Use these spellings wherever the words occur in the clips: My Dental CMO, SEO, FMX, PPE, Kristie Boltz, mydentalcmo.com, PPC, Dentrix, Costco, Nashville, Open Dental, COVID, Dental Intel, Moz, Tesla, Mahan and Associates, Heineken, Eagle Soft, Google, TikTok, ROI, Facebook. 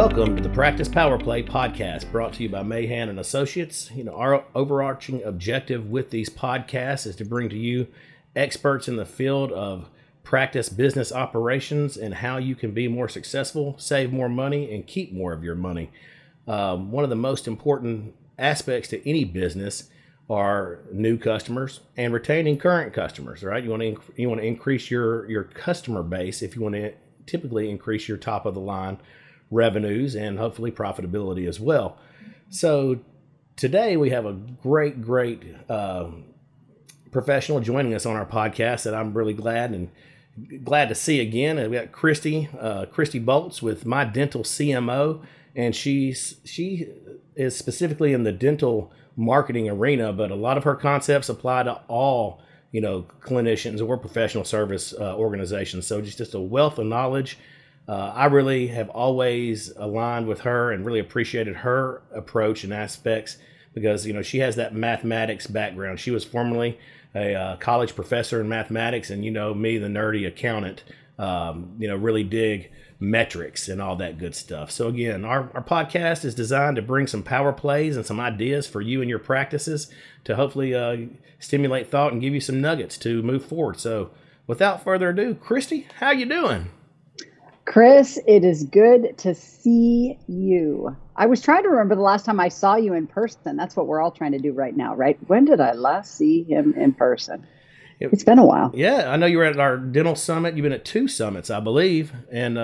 welcome to the Practice Power Play podcast, brought to you by Mahan and Associates. You know, our overarching objective with these podcasts is to bring to you experts in the field of practice business operations and how you can be more successful, save more money, and keep more of your money. One of the most important aspects to any business are new customers and retaining current customers, right? You want to increase your customer base if you want to typically increase your top of the line revenues and hopefully profitability as well. So today we have a great professional joining us on our podcast that I'm really glad to see again. And we got Kristie Boltz with My Dental CMO, and she is specifically in the dental marketing arena, but a lot of her concepts apply to all, you know, clinicians or professional service organizations. So just a wealth of knowledge. I really have always aligned with her and really appreciated her approach and aspects because, you know, she has that mathematics background. She was formerly a college professor in mathematics, and, you know, me, the nerdy accountant, really dig metrics and all that good stuff. So again, our podcast is designed to bring some power plays and some ideas for you and your practices to hopefully stimulate thought and give you some nuggets to move forward. So without further ado, Kristie, how you doing? Chris, it is good to see you. I was trying to remember the last time I saw you in person. That's what we're all trying to do right now, right? When did I last see him in person? It's been a while. Yeah, I know you were at our dental summit. You've been at two summits, I believe, and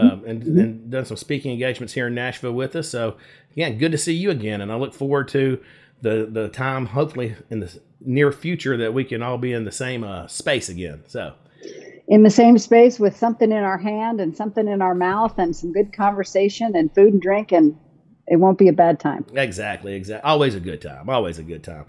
done some speaking engagements here in Nashville with us. So, yeah, good to see you again, and I look forward to the time, hopefully in the near future, that we can all be in the same space again. So, in the same space with something in our hand and something in our mouth and some good conversation and food and drink, and it won't be a bad time. Exactly. Always a good time.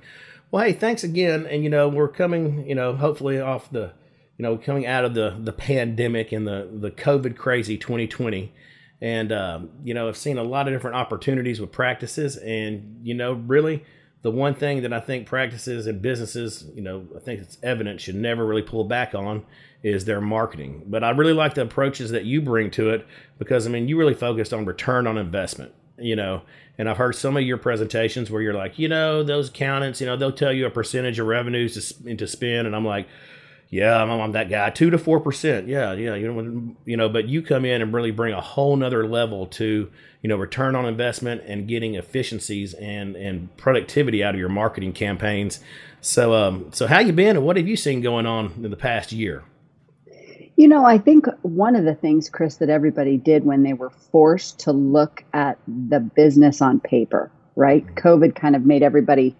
Well, hey, thanks again. And, you know, we're coming, you know, hopefully off the, you know, coming out of the pandemic and the COVID crazy 2020. And, you know, I've seen a lot of different opportunities with practices. And, you know, really the one thing that I think practices and businesses, you know, I think it's evident should never really pull back on is their marketing. But I really like the approaches that you bring to it because, I mean, you really focused on return on investment. You know, and I've heard some of your presentations where you're like, you know, those accountants, you know, they'll tell you a percentage of revenues to spend. And I'm like, yeah, I'm that guy, 2 to 4%. Yeah. You know, but you come in and really bring a whole nother level to, you know, return on investment and getting efficiencies and productivity out of your marketing campaigns. So, so how you been and what have you seen going on in the past year? You know, I think one of the things, Chris, that everybody did when they were forced to look at the business on paper, right? COVID kind of made everybody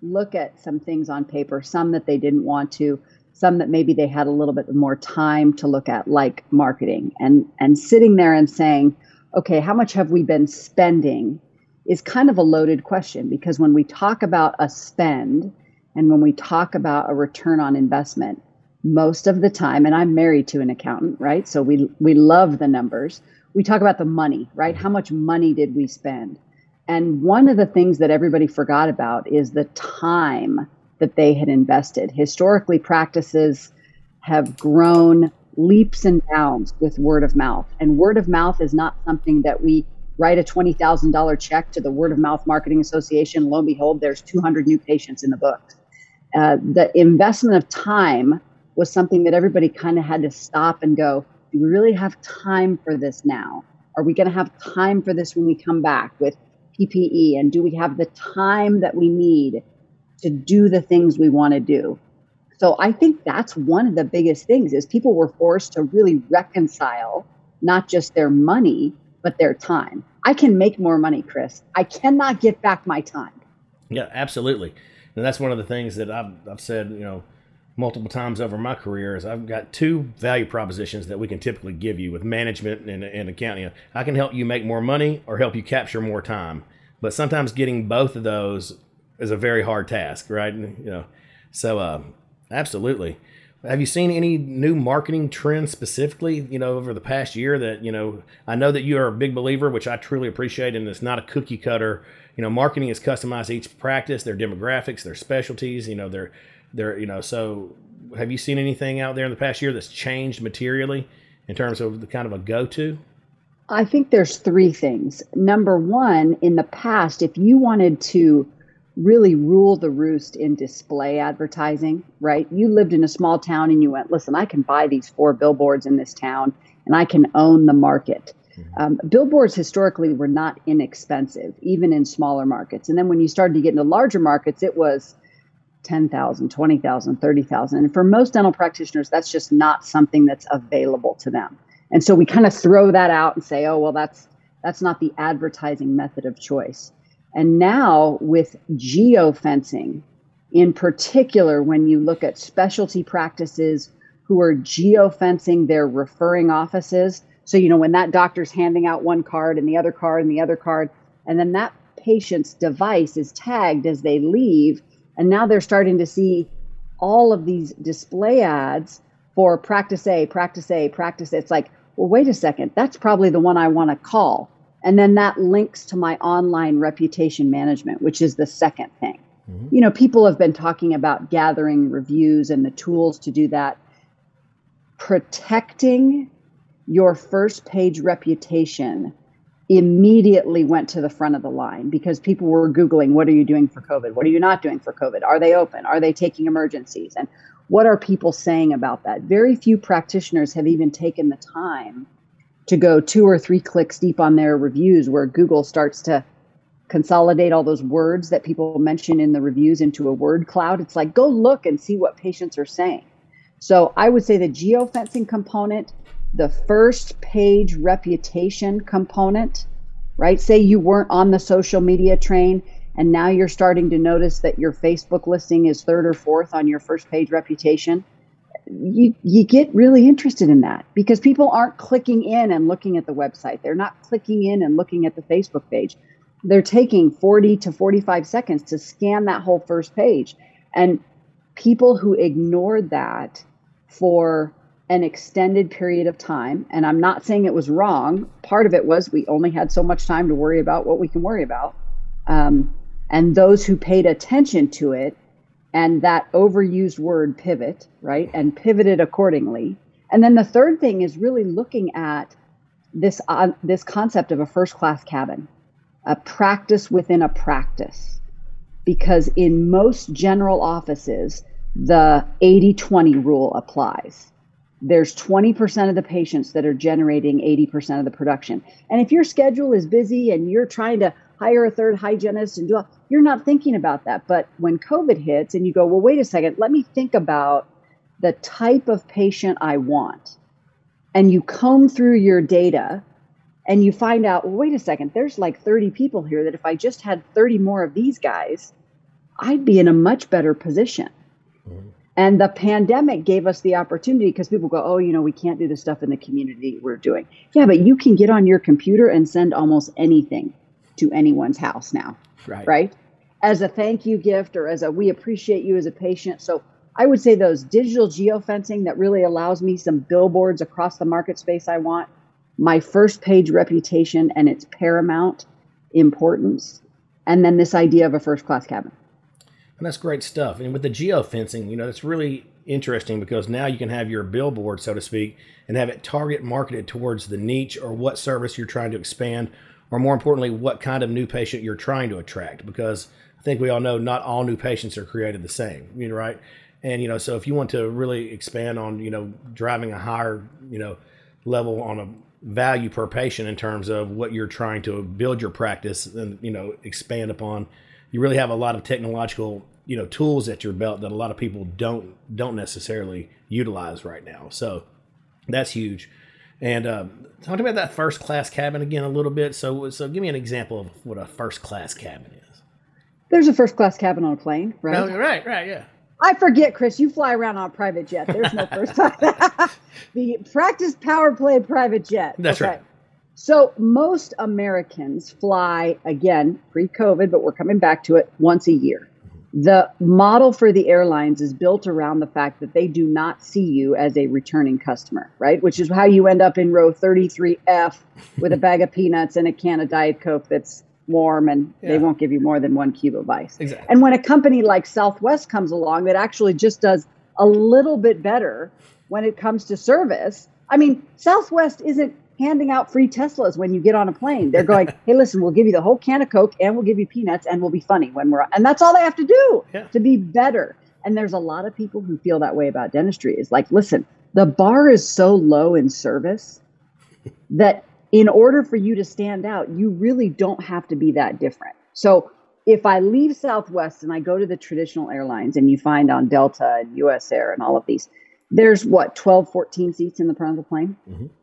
look at some things on paper, some that they didn't want to, some that maybe they had a little bit more time to look at, like marketing. And sitting there and saying, okay, how much have we been spending is kind of a loaded question, because when we talk about a spend and when we talk about a return on investment, most of the time, and I'm married to an accountant, right? So we love the numbers. We talk about the money, right? How much money did we spend? And one of the things that everybody forgot about is the time that they had invested. Historically, practices have grown leaps and bounds with word of mouth. And word of mouth is not something that we write a $20,000 check to the Word of Mouth Marketing Association. Lo and behold, there's 200 new patients in the book. The investment of time was something that everybody kind of had to stop and go, do we really have time for this now? Are we going to have time for this when we come back with PPE? And do we have the time that we need to do the things we want to do? So I think that's one of the biggest things is people were forced to really reconcile not just their money, but their time. I can make more money, Chris. I cannot get back my time. Yeah, absolutely. And that's one of the things that I've said, you know, multiple times over my career is I've got two value propositions that we can typically give you with management and accounting. I can help you make more money or help you capture more time. But sometimes getting both of those is a very hard task, right? And, you know, so absolutely. Have you seen any new marketing trends specifically, you know, over the past year that, you know, I know that you are a big believer, which I truly appreciate, and it's not a cookie cutter. You know, marketing is customized to each practice, their demographics, their specialties, you know, their you know, so have you seen anything out there in the past year that's changed materially in terms of the kind of a go-to? I think there's three things. Number one, in the past, if you wanted to really rule the roost in display advertising, right? You lived in a small town and you went, listen, I can buy these 4 billboards in this town and I can own the market. Billboards historically were not inexpensive, even in smaller markets. And then when you started to get into larger markets, it was $10,000, $20,000, $30,000. And for most dental practitioners, that's just not something that's available to them. And so we kind of throw that out and say, oh, well, that's not the advertising method of choice. And now with geofencing, in particular, when you look at specialty practices who are geofencing their referring offices. So, you know, when that doctor's handing out one card and the other card and the other card, and then that patient's device is tagged as they leave. And now they're starting to see all of these display ads for practice A, practice A, practice A. It's like, well, wait a second, that's probably the one I want to call. And then that links to my online reputation management, which is the second thing. Mm-hmm. You know, people have been talking about gathering reviews and the tools to do that. Protecting your first page reputation immediately went to the front of the line because people were Googling, what are you doing for COVID? What are you not doing for COVID? Are they open? Are they taking emergencies? And what are people saying about that? Very few practitioners have even taken the time to go 2 or 3 clicks deep on their reviews where Google starts to consolidate all those words that people mention in the reviews into a word cloud. It's like, go look and see what patients are saying. So I would say the geofencing component, the first page reputation component, right? Say you weren't on the social media train and now you're starting to notice that your Facebook listing is 3rd or 4th on your first page reputation. You get really interested in that because people aren't clicking in and looking at the website. They're not clicking in and looking at the Facebook page. They're taking 40 to 45 seconds to scan that whole first page. And people who ignored that for an extended period of time, and I'm not saying it was wrong. Part of it was we only had so much time to worry about what we can worry about. And those who paid attention to it, and that overused word pivot, right? And pivoted accordingly. And then the third thing is really looking at this concept of a first-class cabin, a practice within a practice. Because in most general offices, the 80-20 rule applies. There's 20% of the patients that are generating 80% of the production. And if your schedule is busy and you're trying to hire a third hygienist and do all, you're not thinking about that. But when COVID hits and you go, well, wait a second, let me think about the type of patient I want. And you comb through your data and you find out, well, wait a second, there's like 30 people here that if I just had 30 more of these guys, I'd be in a much better position. Mm-hmm. And the pandemic gave us the opportunity because people go, oh, you know, we can't do the stuff in the community we're doing. Yeah, but you can get on your computer and send almost anything to anyone's house now, right? As a thank you gift or as a we appreciate you as a patient. So I would say those digital geofencing that really allows me some billboards across the market space I want, my first page reputation and its paramount importance, and then this idea of a first class cabin. And that's great stuff. And with the geofencing, you know, that's really interesting because now you can have your billboard, so to speak, and have it target marketed towards the niche or what service you're trying to expand, or more importantly, what kind of new patient you're trying to attract. Because I think we all know not all new patients are created the same, you know, right? And, you know, so if you want to really expand on, you know, driving a higher, you know, level on a value per patient in terms of what you're trying to build your practice and, you know, expand upon, you really have a lot of technological, you know, tools at your belt that a lot of people don't necessarily utilize right now. So that's huge. And talk about that first class cabin again a little bit. So give me an example of what a first class cabin is. There's a first class cabin on a plane, right? Oh, right, yeah. I forget, Chris, you fly around on a private jet. There's no first class. The practice power play private jet. That's okay. Right. So most Americans fly, again, pre-COVID, but we're coming back to it, once a year. The model for the airlines is built around the fact that they do not see you as a returning customer, right? Which is how you end up in row 33F with a bag of peanuts and a can of Diet Coke that's warm and they won't give you more than 1 cube of ice. Exactly. And when a company like Southwest comes along that actually just does a little bit better when it comes to service, I mean, Southwest isn't handing out free Teslas when you get on a plane. They're going, hey, listen, we'll give you the whole can of Coke and we'll give you peanuts and we'll be funny when we're on. And that's all they have to do to be better. And there's a lot of people who feel that way about dentistry. It's like, listen, the bar is so low in service that in order for you to stand out, you really don't have to be that different. So if I leave Southwest and I go to the traditional airlines, and you find on Delta and US Air and all of these, there's what, 12, 14 seats in the front of the plane,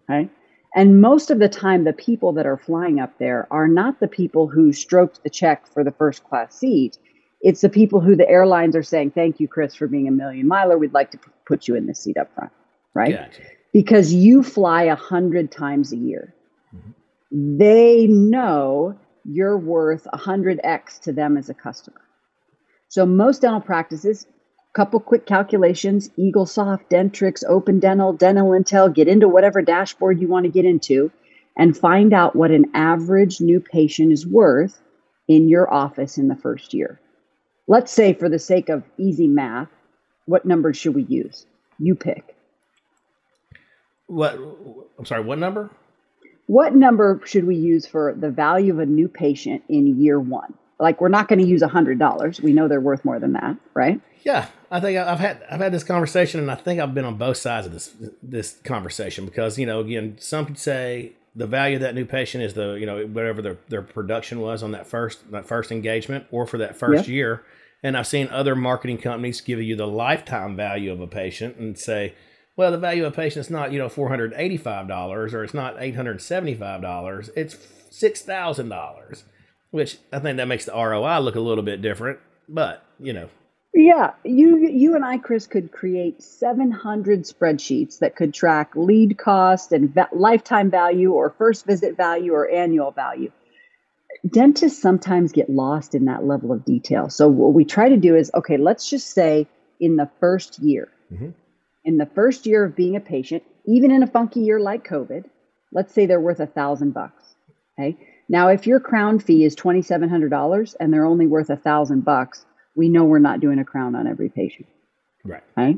right? And most of the time, the people that are flying up there are not the people who stroked the check for the first class seat. It's the people who the airlines are saying, thank you, Chris, for being a million miler. We'd like to put you in this seat up front, right? Gotcha. Because you fly 100 times a year. They know you're worth 100x to them as a customer. So most dental practices, couple quick calculations, Eagle Soft, Dentrix, Open Dental, Dental Intel, get into whatever dashboard you want to get into and find out what an average new patient is worth in your office in the first year. Let's say, for the sake of easy math, what number should we use? You pick. What? I'm sorry, what number? What number should we use for the value of a new patient in year one? Like, we're not going to use $100. We know they're worth more than that, right? Yeah, I think I've had this conversation, and I think I've been on both sides of this conversation because, you know, again, some could say the value of that new patient is the, you know, whatever their production was on that first engagement or for that first year. And I've seen other marketing companies give you the lifetime value of a patient and say, well, the value of a patient is not, you know, $485 or it's not $875. It's $6,000. Which I think that makes the ROI look a little bit different, but, you know. Yeah, you and I, Chris, could create 700 spreadsheets that could track lead cost and lifetime value or first visit value or annual value. Dentists sometimes get lost in that level of detail. So what we try to do is, okay, let's just say in the first year, in the first year of being a patient, even in a funky year like COVID, let's say they're worth $1,000, okay? Now, if your crown fee is $2,700 and they're only worth $1,000, we know we're not doing a crown on every patient. Right. Okay?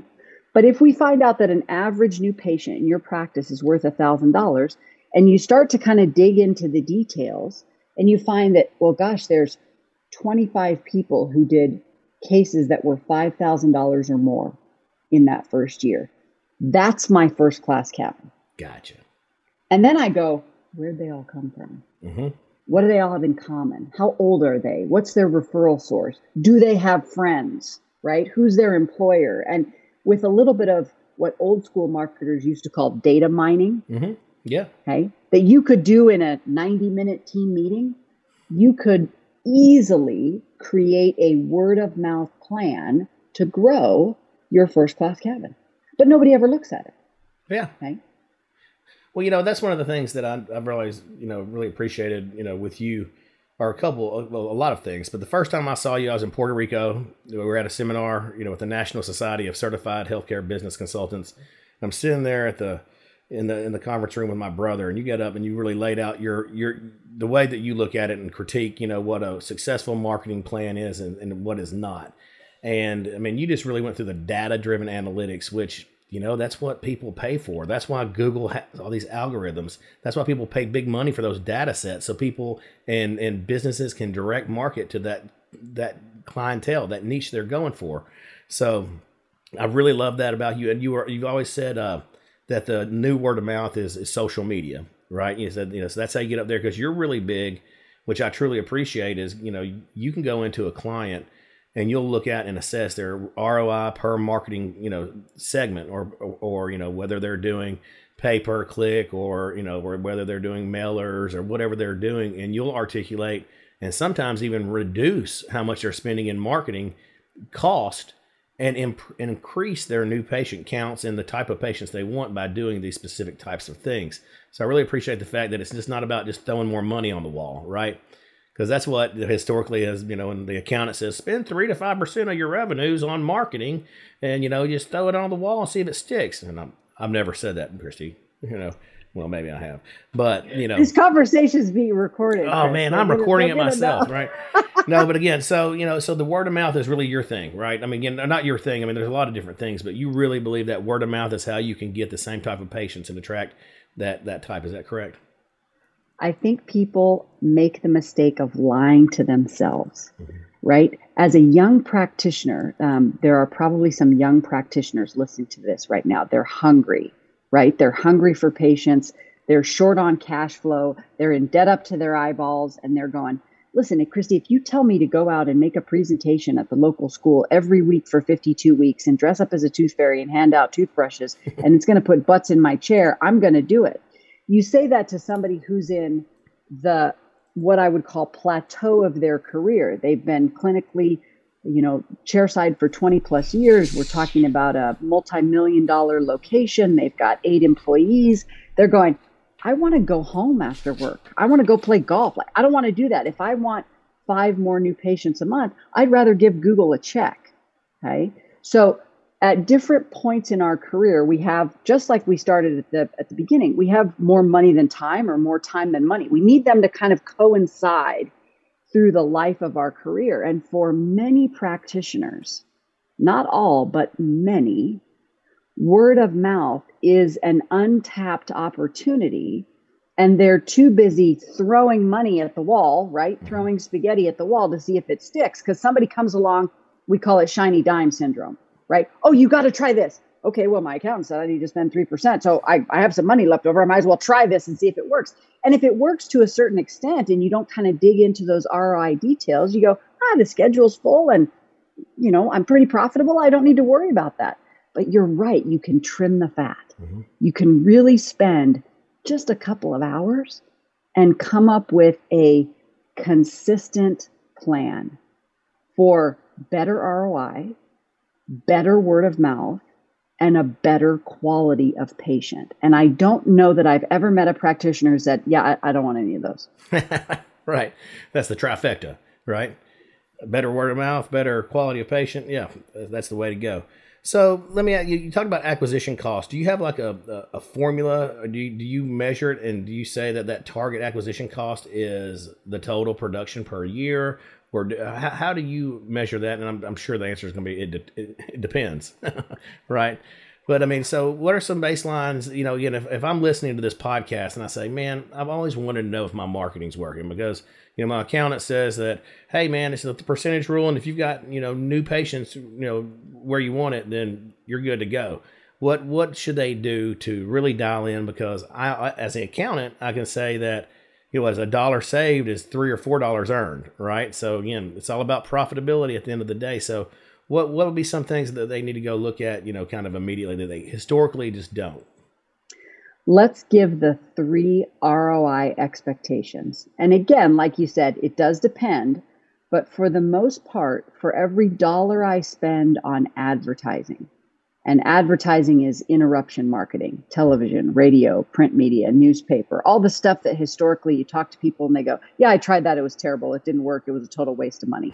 But if we find out that an average new patient in your practice is worth $1,000 and you start to kind of dig into the details and you find that, well, gosh, there's 25 people who did cases that were $5,000 or more in that first year. That's my first class cabin. Gotcha. And then I go, where'd they all come from? What do they all have in common? How old are they? What's their referral source? Do they have friends, right? Who's their employer? And with a little bit of what old school marketers used to call data mining, okay, that you could do in a 90-minute team meeting, you could easily create a word-of-mouth plan to grow your first-class cabin. But nobody ever looks at it. Yeah. Okay. Well, you know, that's one of the things that I've realized, you know, really appreciated, you know, with you are a lot of things. But the first time I saw you, I was in Puerto Rico. We were at a seminar, you know, with the National Society of Certified Healthcare Business Consultants. And I'm sitting there at in the conference room with my brother, and you get up and you really laid out the way that you look at it and critique, you know, what a successful marketing plan is and what is not. And I mean, you just really went through the data-driven analytics, which, you know, that's what people pay for. That's why Google has all these algorithms. That's why people pay big money for those data sets. So people and businesses can direct market to that clientele, that niche they're going for. So I really love that about you. And you've always said that the new word of mouth is social media, right? You said, you know, so that's how you get up there because you're really big, which I truly appreciate is, you know, you can go into a client and you'll look at and assess their ROI per marketing, you know, segment or you know, whether they're doing pay per click or, you know, or whether they're doing mailers or whatever they're doing. And you'll articulate and sometimes even reduce how much they're spending in marketing cost and increase their new patient counts and the type of patients they want by doing these specific types of things. So I really appreciate the fact that it's just not about just throwing more money on the wall, right? Because that's what historically is, you know, and the accountant says, spend 3 to 5% of your revenues on marketing and, you know, just throw it on the wall and see if it sticks. And I've never said that, Kristie, you know, Well, maybe I have, but you know, this conversation's being recorded. Oh man, I'm recording it myself, right? No, but again, so the word of mouth is really your thing, right? I mean, again, not your thing. I mean, there's a lot of different things, but you really believe that word of mouth is how you can get the same type of patients and attract that type. Is that correct? I think people make the mistake of lying to themselves, mm-hmm. right? As a young practitioner, there are probably some young practitioners listening to this right now. They're hungry. Right? They're hungry for patients. They're short on cash flow. They're in debt up to their eyeballs. And they're going, listen, Kristie, if you tell me to go out and make a presentation at the local school every week for 52 weeks and dress up as a tooth fairy and hand out toothbrushes, and it's going to put butts in my chair, I'm going to do it. You say that to somebody who's in the, what I would call plateau of their career. They've been clinically, chairside for 20 plus years. We're talking about a multi-million-dollar location. They've got 8 employees. They're going, I want to go home after work. I want to go play golf. Like, I don't want to do that. If I want 5 more new patients a month, I'd rather give Google a check. Okay. So at different points in our career, we have, just like we started at the beginning, we have more money than time or more time than money. We need them to kind of coincide through the life of our career. And for many practitioners, not all, but many, word of mouth is an untapped opportunity, and they're too busy throwing money at the wall, right? Throwing spaghetti at the wall to see if it sticks, because somebody comes along, we call it shiny dime syndrome, right? Oh, you got to try this. Okay, well, my accountant said I need to spend 3%, so I have some money left over. I might as well try this and see if it works. And if it works to a certain extent and you don't kind of dig into those ROI details, you go, the schedule's full and, I'm pretty profitable. I don't need to worry about that. But you're right. You can trim the fat. Mm-hmm. You can really spend just a couple of hours and come up with a consistent plan for better ROI, better word of mouth, and a better quality of patient. And I don't know that I've ever met a practitioner who said, I don't want any of those. Right. That's the trifecta, right? Better word of mouth, better quality of patient. Yeah, that's the way to go. So let me ask you, you talk about acquisition cost. Do you have like a formula? Or do you measure it? And do you say that target acquisition cost is the total production per year? Or how do you measure that? And I'm sure the answer is going to be it depends, right? But I mean, so what are some baselines? Again, if I'm listening to this podcast and I say, man, I've always wanted to know if my marketing's working because, my accountant says that, hey, man, it's the percentage rule. And if you've got, new patients, where you want it, then you're good to go. What should they do to really dial in? Because I, as an accountant, I can say that, as $1 saved is $3 or $4 earned, right? So again, it's all about profitability at the end of the day. So what would be some things that they need to go look at, kind of immediately that they historically just don't? Let's give the 3 ROI expectations. And again, like you said, it does depend, but for the most part, for every dollar I spend on advertising, and advertising is interruption marketing, television, radio, print media, newspaper, all the stuff that historically you talk to people and they go, I tried that. It was terrible. It didn't work. It was a total waste of money.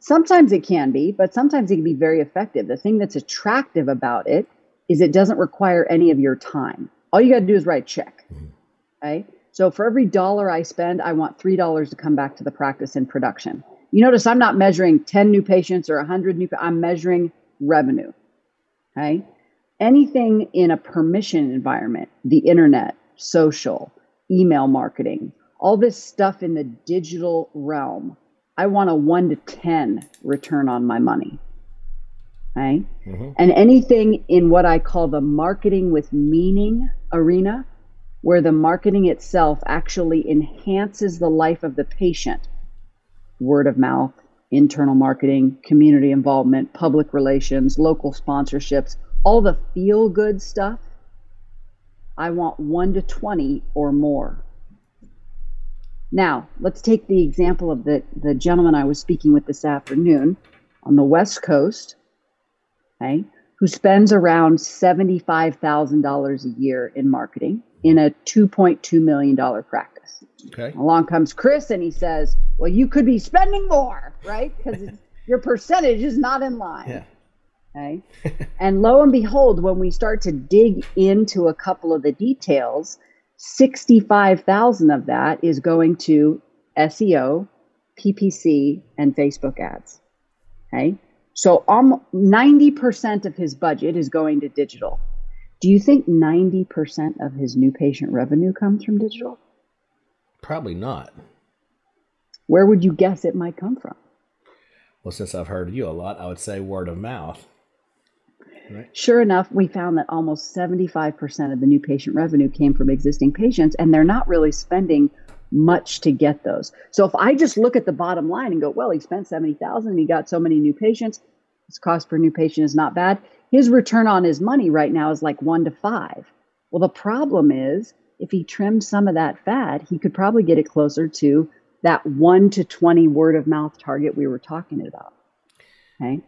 Sometimes it can be, but sometimes it can be very effective. The thing that's attractive about it is it doesn't require any of your time. All you got to do is write a check. Okay? So for every dollar I spend, I want $3 to come back to the practice in production. You notice I'm not measuring 10 new patients or 100 new. I'm measuring revenue. Okay. Anything in a permission environment, the internet, social, email marketing, all this stuff in the digital realm, I want a 1 to 10 return on my money. Okay. Mm-hmm. And anything in what I call the marketing with meaning arena, where the marketing itself actually enhances the life of the patient, word of mouth, internal marketing, community involvement, public relations, local sponsorships, all the feel-good stuff, I want 1 to 20 or more. Now, let's take the example of the gentleman I was speaking with this afternoon on the West Coast, okay, who spends around $75,000 a year in marketing in a $2.2 million practice. Okay. Along comes Chris and he says, well, you could be spending more, right? Because your percentage is not in line. Yeah. Okay? And lo and behold, when we start to dig into a couple of the details, 65,000 of that is going to SEO, PPC, and Facebook ads. Okay? So 90% of his budget is going to digital. Do you think 90% of his new patient revenue comes from digital? Probably not. Where would you guess it might come from? Well, since I've heard you a lot, I would say word of mouth. Right? Sure enough, we found that almost 75% of the new patient revenue came from existing patients, and they're not really spending much to get those. So if I just look at the bottom line and go, well, he spent $70,000 and he got so many new patients, his cost per new patient is not bad. His return on his money right now is like 1 to 5. Well, the problem is if he trimmed some of that fat, he could probably get it closer to that 1 to 20 word of mouth target we were talking about. Okay.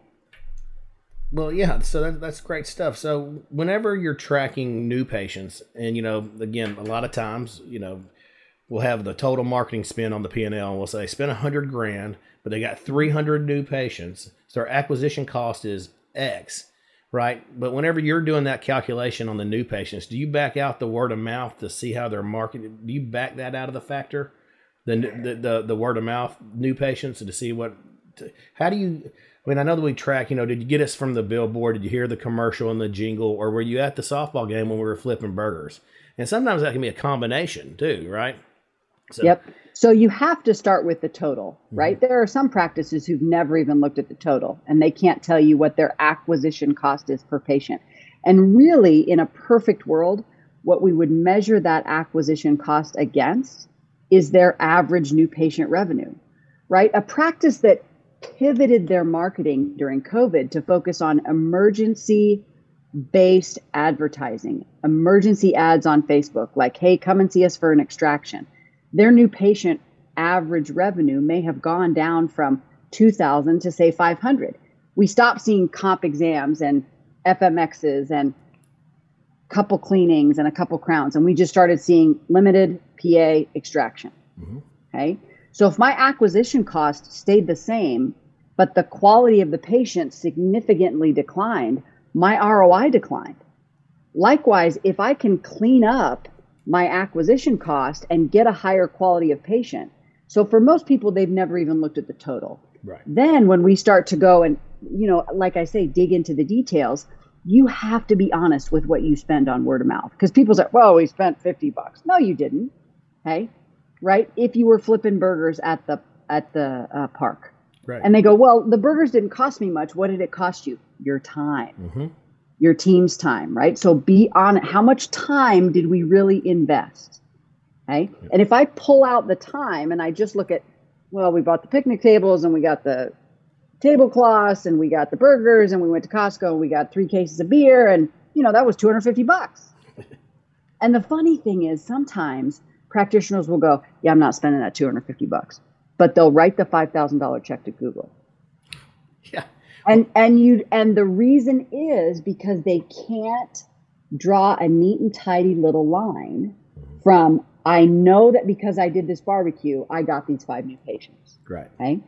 Well, yeah, so that's great stuff. So whenever you're tracking new patients, and, you know, again, a lot of times, you know, we'll have the total marketing spend on the P&L, and we'll say spend $100,000, but they got 300 new patients. So our acquisition cost is X, right? But whenever you're doing that calculation on the new patients, do you back out the word of mouth to see how they're marketed? Do you back that out of the factor? The word of mouth, new patients, and to see what, how do you, I mean, I know that we track, you know, did you get us from the billboard? Did you hear the commercial and the jingle? Or were you at the softball game when we were flipping burgers? And sometimes that can be a combination too, right? So, yep. So you have to start with the total, right? Mm-hmm. There are some practices who've never even looked at the total, and they can't tell you what their acquisition cost is per patient. And really, in a perfect world, what we would measure that acquisition cost against is their average new patient revenue, right? A practice that pivoted their marketing during COVID to focus on emergency-based advertising, emergency ads on Facebook, like, hey, come and see us for an extraction. Their new patient average revenue may have gone down from 2,000 to, say, 500. We stopped seeing comp exams and FMXs and couple cleanings and a couple crowns, and we just started seeing limited PA extraction. Mm-hmm. Okay. So if my acquisition cost stayed the same, but the quality of the patient significantly declined, my ROI declined. Likewise, if I can clean up my acquisition cost and get a higher quality of patient. So for most people, they've never even looked at the total. Right. Then when we start to go and, you know, like I say, dig into the details, you have to be honest with what you spend on word of mouth. Because people say, well, we spent $50. No, you didn't. Okay. Right. If you were flipping burgers at the park. Right. And they go, well, the burgers didn't cost me much. What did it cost you? Your time. Mm-hmm. Your team's time, right? So be on it. How much time did we really invest? Okay. Yeah. And if I pull out the time and I just look at, well, we bought the picnic tables and we got the tablecloths and we got the burgers and we went to Costco and we got 3 cases of beer and, you know, that was $250. And the funny thing is sometimes practitioners will go, yeah, I'm not spending that $250, but they'll write the $5,000 check to Google. Yeah. And the reason is because they can't draw a neat and tidy little line from, I know that because I did this barbecue, I got these 5 new patients. Right. Okay?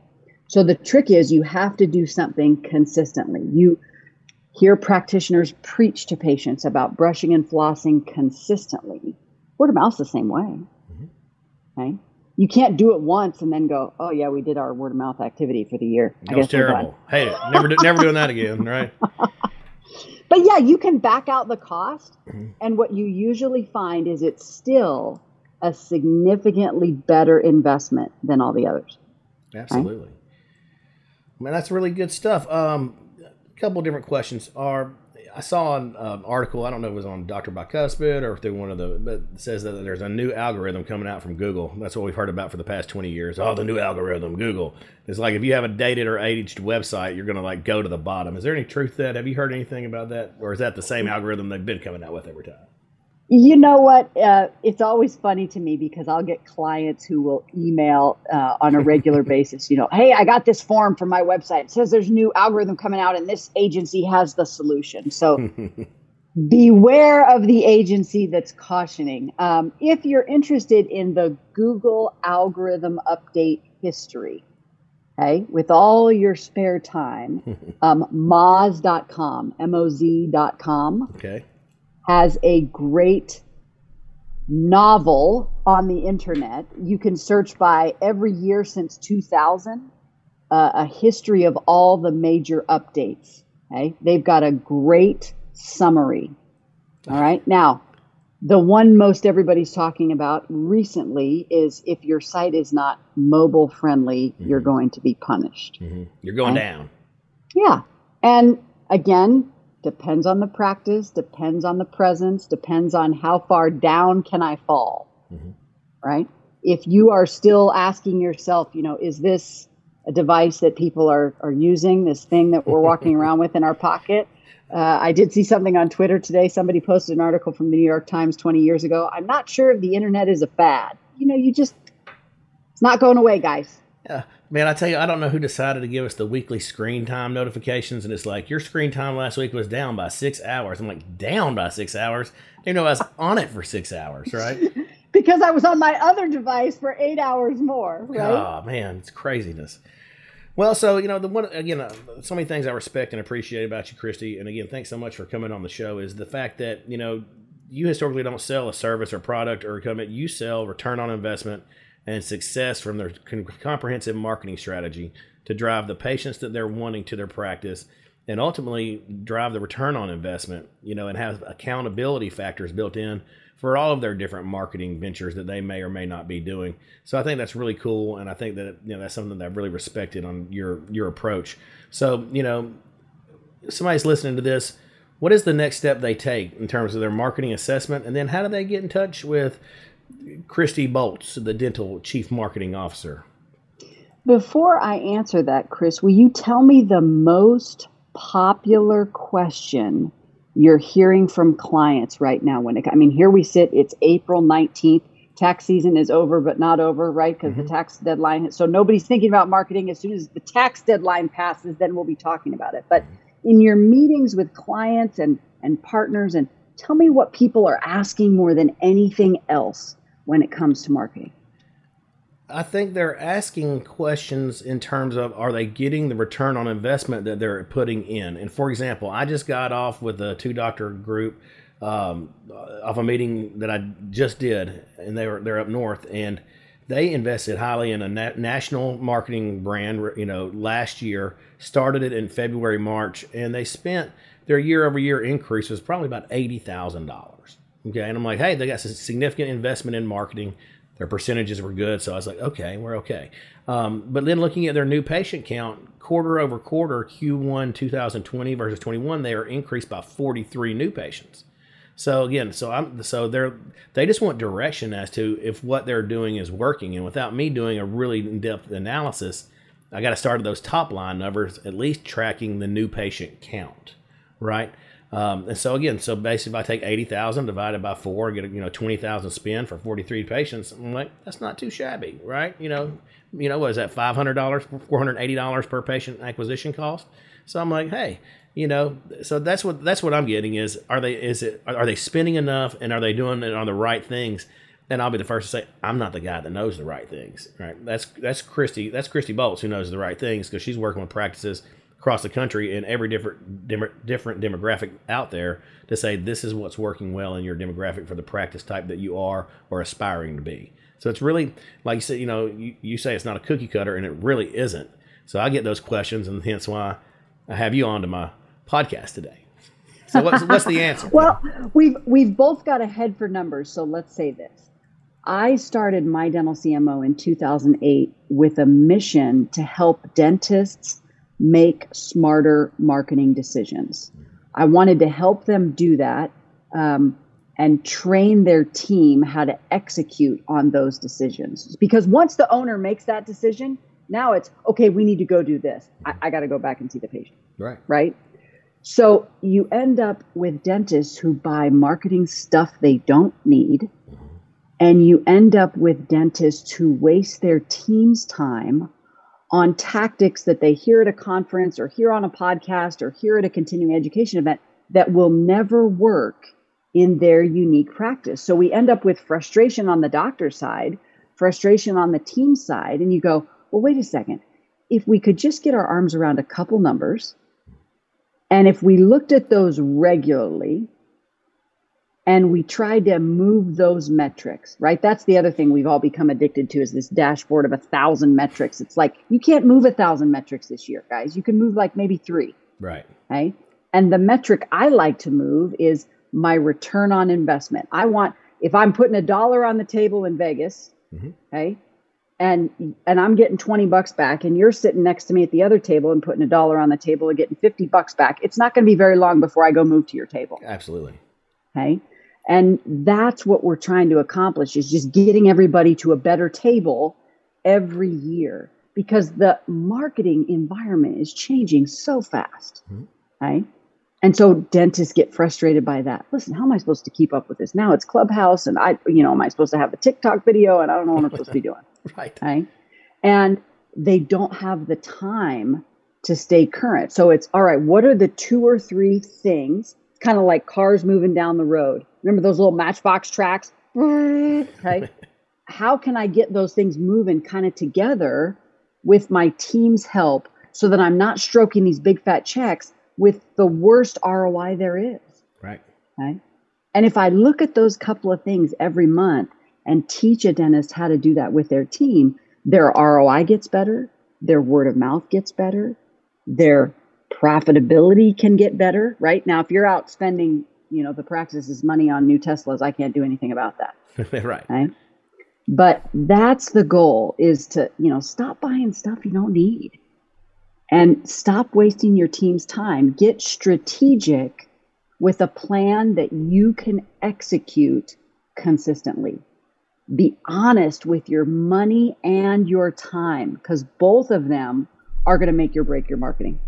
So the trick is you have to do something consistently. You hear practitioners preach to patients about brushing and flossing consistently. Word of mouth's the same way. Mm-hmm. Okay? You can't do it once and then go, oh, yeah, we did our word of mouth activity for the year. That was terrible. Hate it. Never doing that again, right? But, yeah, you can back out the cost. Mm-hmm. And what you usually find is it's still a significantly better investment than all the others. Absolutely. Right? Man, that's really good stuff. A couple of different questions are, I saw an article, I don't know if it was on Dr. Bicuspid or through one of the, but it says that there's a new algorithm coming out from Google. That's what we've heard about for the past 20 years. Oh, the new algorithm, Google. It's like if you have a dated or aged website, you're going to like go to the bottom. Is there any truth to that? Have you heard anything about that? Or is that the same algorithm they've been coming out with every time? You know what? It's always funny to me because I'll get clients who will email on a regular basis, you know, hey, I got this form from my website. It says there's a new algorithm coming out and this agency has the solution. So beware of the agency that's cautioning. If you're interested in the Google algorithm update history, okay, with all your spare time, Moz.com, M-O-Z.com, okay, has a great novel on the internet. You can search by every year since 2000, a history of all the major updates. Okay, they've got a great summary. All right, now the one most everybody's talking about recently is if your site is not mobile friendly, mm-hmm. you're going to be punished. Mm-hmm. You're going down. Yeah, and again, depends on the practice, depends on the presence, depends on how far down can I fall, mm-hmm. right? If you are still asking yourself, you know, is this a device that people are using, this thing that we're walking around with in our pocket? I did see something on Twitter today. Somebody posted an article from the New York Times 20 years ago. I'm not sure if the internet is a fad. You know, you just, it's not going away, guys. Yeah. Man, I tell you, I don't know who decided to give us the weekly screen time notifications, and it's like, your screen time last week was down by 6 hours. I'm like, down by 6 hours? You know, I was on it for 6 hours, right? Because I was on my other device for 8 hours more, right? Oh, man, it's craziness. Well, so, you know, the one, again, so many things I respect and appreciate about you, Kristie, and again, thanks so much for coming on the show, is the fact that, you know, you historically don't sell a service or product or equipment. You sell return on investment and success from their comprehensive marketing strategy to drive the patients that they're wanting to their practice and ultimately drive the return on investment, you know, and have accountability factors built in for all of their different marketing ventures that they may or may not be doing. So I think that's really cool. And I think that, you know, that's something that I've really respected on your approach. So, you know, somebody's listening to this, what is the next step they take in terms of their marketing assessment? And then how do they get in touch with Kristie Boltz, the dental chief marketing officer? Before I answer that, Chris, will you tell me the most popular question you're hearing from clients right now? Here we sit, it's April 19th. Tax season is over, but not over, right? Because the tax deadline, so nobody's thinking about marketing. As soon as the tax deadline passes, then we'll be talking about it. But in your meetings with clients and partners, and tell me what people are asking more than anything else when it comes to marketing. I think they're asking questions in terms of, are they getting the return on investment that they're putting in? And for example, I just got off with a 2-doctor group off a meeting that I just did, and they're up north, and they invested highly in a national marketing brand, you know, last year, started it in February, March, and they spent, their year over year increase was probably about $80,000. Okay. And I'm like, hey, they got some significant investment in marketing. Their percentages were good. So I was like, okay, we're okay. But then looking at their new patient count, quarter over quarter, Q1 2020 versus 21, they are increased by 43 new patients. So again, they just want direction as to if what they're doing is working. And without me doing a really in-depth analysis, I got to start at those top line numbers, at least tracking the new patient count, right? And so again, so basically if I take 80,000 divided by 4, get 20,000 spend for 43 patients, I'm like, that's not too shabby, right? You know, what is that, $500, $480 per patient acquisition cost? So I'm like, hey, you know, so that's what I'm getting is, are they spending enough, and are they doing it on the right things? And I'll be the first to say, I'm not the guy that knows the right things, right? That's Kristie Boltz who knows the right things, because she's working with practices across the country in every different demographic out there to say, this is what's working well in your demographic for the practice type that you are or aspiring to be. So it's really, like you said, you know, you say it's not a cookie cutter, and it really isn't. So I get those questions, and hence why I have you on to my podcast today. So what's the answer? Well, we've both got a head for numbers. So let's say this. I started My Dental CMO in 2008 with a mission to help dentists make smarter marketing decisions. I wanted to help them do that and train their team how to execute on those decisions. Because once the owner makes that decision, now it's, okay, we need to go do this. I got to go back and see the patient. Right? So you end up with dentists who buy marketing stuff they don't need, and you end up with dentists who waste their team's time on tactics that they hear at a conference or hear on a podcast or hear at a continuing education event that will never work in their unique practice. So we end up with frustration on the doctor's side, frustration on the team side, and you go, well, wait a second. if we could just get our arms around a couple numbers, and if we looked at those regularly, and we tried to move those metrics, right? That's the other thing we've all become addicted to, is this dashboard of 1,000 metrics. It's like, you can't move 1,000 metrics this year, guys. You can move like maybe 3. Right. Right. And the metric I like to move is my return on investment. I want, if I'm putting $1 on the table in Vegas, mm-hmm. okay, and I'm getting $20 back, and you're sitting next to me at the other table and putting $1 on the table and getting $50 back, it's not going to be very long before I go move to your table. Absolutely. Okay. And that's what we're trying to accomplish, is just getting everybody to a better table every year, because the marketing environment is changing so fast. Mm-hmm. Right? And so dentists get frustrated by that. Listen, how am I supposed to keep up with this? Now it's Clubhouse, and am I supposed to have a TikTok video, and I don't know what I'm supposed to be doing. Right. Right. And they don't have the time to stay current. So it's, all right, what are the 2 or 3 things, kind of like cars moving down the road? Remember those little Matchbox tracks? Okay. How can I get those things moving kind of together with my team's help, so that I'm not stroking these big fat checks with the worst ROI there is? Right. Okay. And if I look at those couple of things every month and teach a dentist how to do that with their team, their ROI gets better, their word of mouth gets better, their profitability can get better, right? Now, if you're out spending, the practice's money on new Teslas, I can't do anything about that. Right. Okay? But that's the goal, is to, stop buying stuff you don't need. And stop wasting your team's time. Get strategic with a plan that you can execute consistently. Be honest with your money and your time, because both of them are going to make or break your marketing.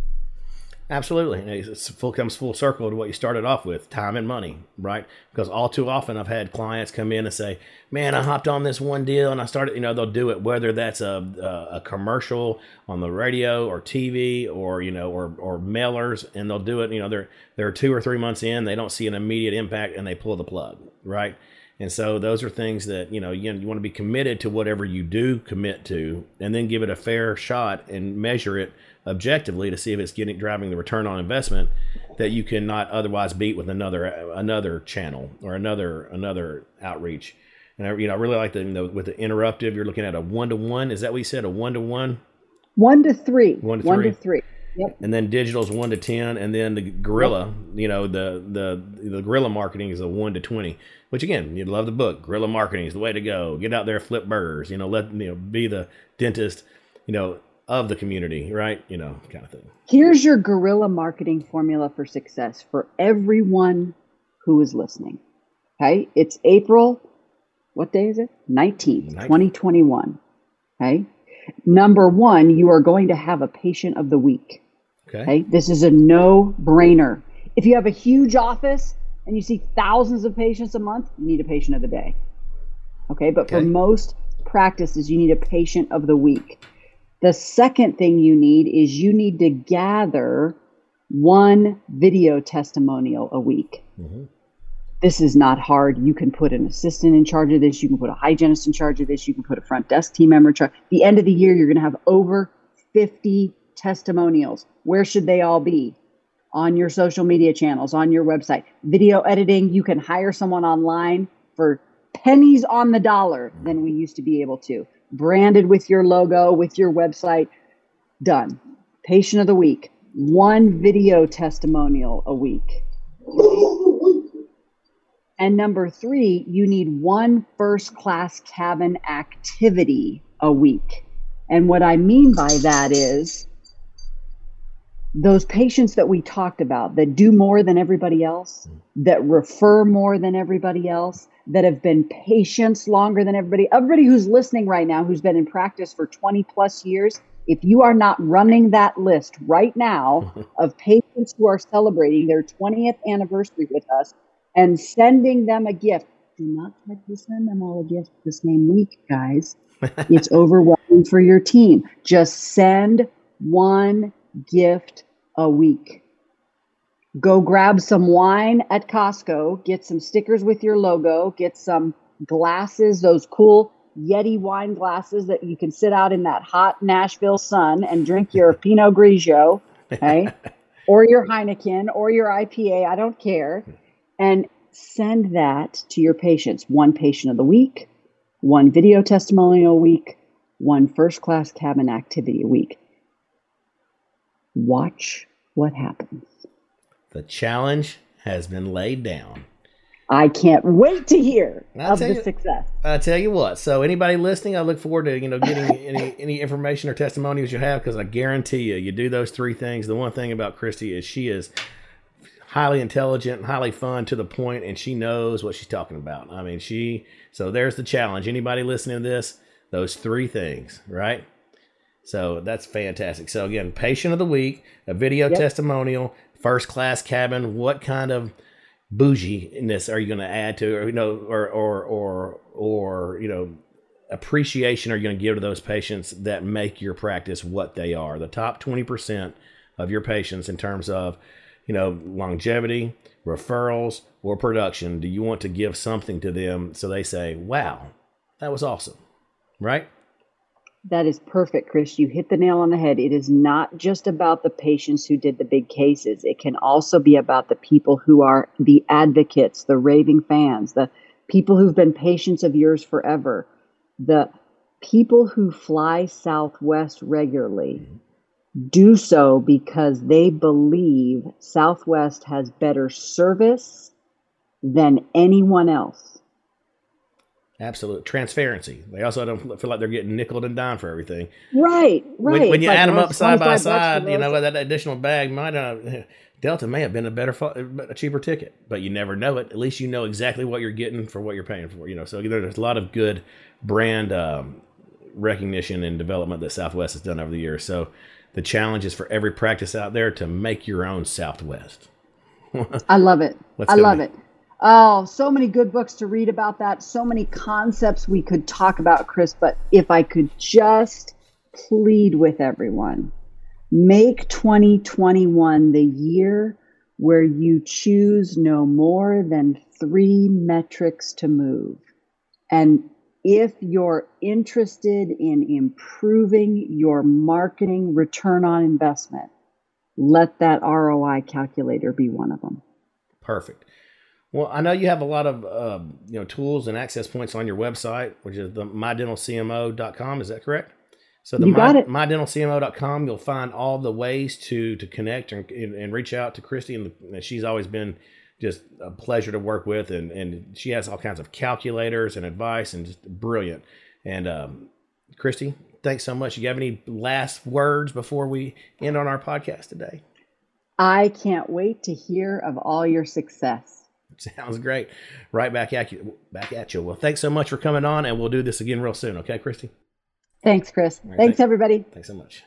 Absolutely. And it comes full circle to what you started off with, time and money, right? Because all too often I've had clients come in and say, man, I hopped on this one deal and I started, they'll do it, whether that's a commercial on the radio or TV or, or mailers, and they'll do it, they're 2 or 3 months in, they don't see an immediate impact, and they pull the plug, right? And so those are things that, you want to be committed to whatever you do commit to, and then give it a fair shot and measure it objectively to see if it's driving the return on investment that you cannot otherwise beat with another channel or another outreach. And I really like the, with the interruptive, you're looking at a 1-to-1. Is that what you said? A 1-to-1? 1-to-3. 1-to-3. 1-to-3. Yep. And then digital's 1-to-10, and then the guerrilla, the guerrilla marketing is a 1-to-20. Which again, you'd love the book. Guerrilla marketing is the way to go. Get out there, flip burgers. Be the dentist. Of the community, right? Kind of thing. Here's your guerrilla marketing formula for success for everyone who is listening. Okay, it's April. What day is it? 19th, 2021. Okay. Number 1, you are going to have a patient of the week. Okay. This is a no-brainer. If you have a huge office and you see thousands of patients a month, you need a patient of the day. Okay. But for most practices, you need a patient of the week. The second thing you need is you need to gather 1 video testimonial a week. Mm-hmm. This is not hard. You can put an assistant in charge of this. You can put a hygienist in charge of this. You can put a front desk team member in charge. At the end of the year, you're going to have over 50 testimonials. Where should they all be? On your social media channels, on your website. Video editing, you can hire someone online for pennies on the dollar than we used to be able to. Branded with your logo, with your website. Done. Patient of the week. 1 video testimonial a week. And number 3, you need 1 first-class cabin activity a week. And what I mean by that is those patients that we talked about that do more than everybody else, that refer more than everybody else, that have been patients longer than everybody. Everybody who's listening right now, who's been in practice for 20 plus years, if you are not running that list right now of patients who are celebrating their 20th anniversary with us, and sending them a gift. Do not try to send them all a gift the same week, guys. It's overwhelming for your team. Just send 1 gift a week. Go grab some wine at Costco. Get some stickers with your logo. Get some glasses, those cool Yeti wine glasses that you can sit out in that hot Nashville sun and drink your Pinot Grigio, okay, or your Heineken or your IPA, I don't care, and send that to your patients. One patient of the week, one video testimonial a week, one first-class cabin activity a week. Watch what happens. The challenge has been laid down. I can't wait to hear of the success. I tell you what. So anybody listening, I look forward to getting any information or testimonials you have, because I guarantee you, you do those three things. The one thing about Kristie is she is highly intelligent and highly fun, to the point, and she knows what she's talking about. I mean, so there's the challenge. Anybody listening to this, those three things, right? So that's fantastic. So again, patient of the week, a video testimonial, first class cabin. What kind of bougie-ness are you going to add to, or appreciation are you going to give to those patients that make your practice what they are? The top 20% of your patients in terms of, longevity, referrals, or production. Do you want to give something to them so they say, wow, that was awesome, right? That is perfect, Chris. You hit the nail on the head. It is not just about the patients who did the big cases. It can also be about the people who are the advocates, the raving fans, the people who've been patients of yours forever, the people who fly Southwest regularly. Do so because they believe Southwest has better service than anyone else. Absolute transparency. They also don't feel like they're getting nickeled and dimed for everything. Right. When you add them up side by side, that additional bag might have, Delta may have been a cheaper ticket, but you never know it. At least you know exactly what you're getting for what you're paying for. So there's a lot of good brand recognition and development that Southwest has done over the years. So the challenge is for every practice out there to make your own Southwest. I love it. I love it. Oh, so many good books to read about that. So many concepts we could talk about, Chris, but if I could just plead with everyone, make 2021 the year where you choose no more than 3 metrics to move. And if you're interested in improving your marketing return on investment, let that ROI calculator be one of them. Perfect. Well, I know you have a lot of tools and access points on your website, which is the mydentalcmo.com. Is that correct? So mydentalcmo.com, you'll find all the ways to connect and reach out to Kristie. And she's always been just a pleasure to work with. And she has all kinds of calculators and advice, and just brilliant. And Kristie, thanks so much. Do you have any last words before we end on our podcast today? I can't wait to hear of all your success. Sounds great. Right back at you. Well, thanks so much for coming on, and we'll do this again real soon. Okay, Kristie? Thanks, Chris. Right, thanks, everybody. Thanks so much.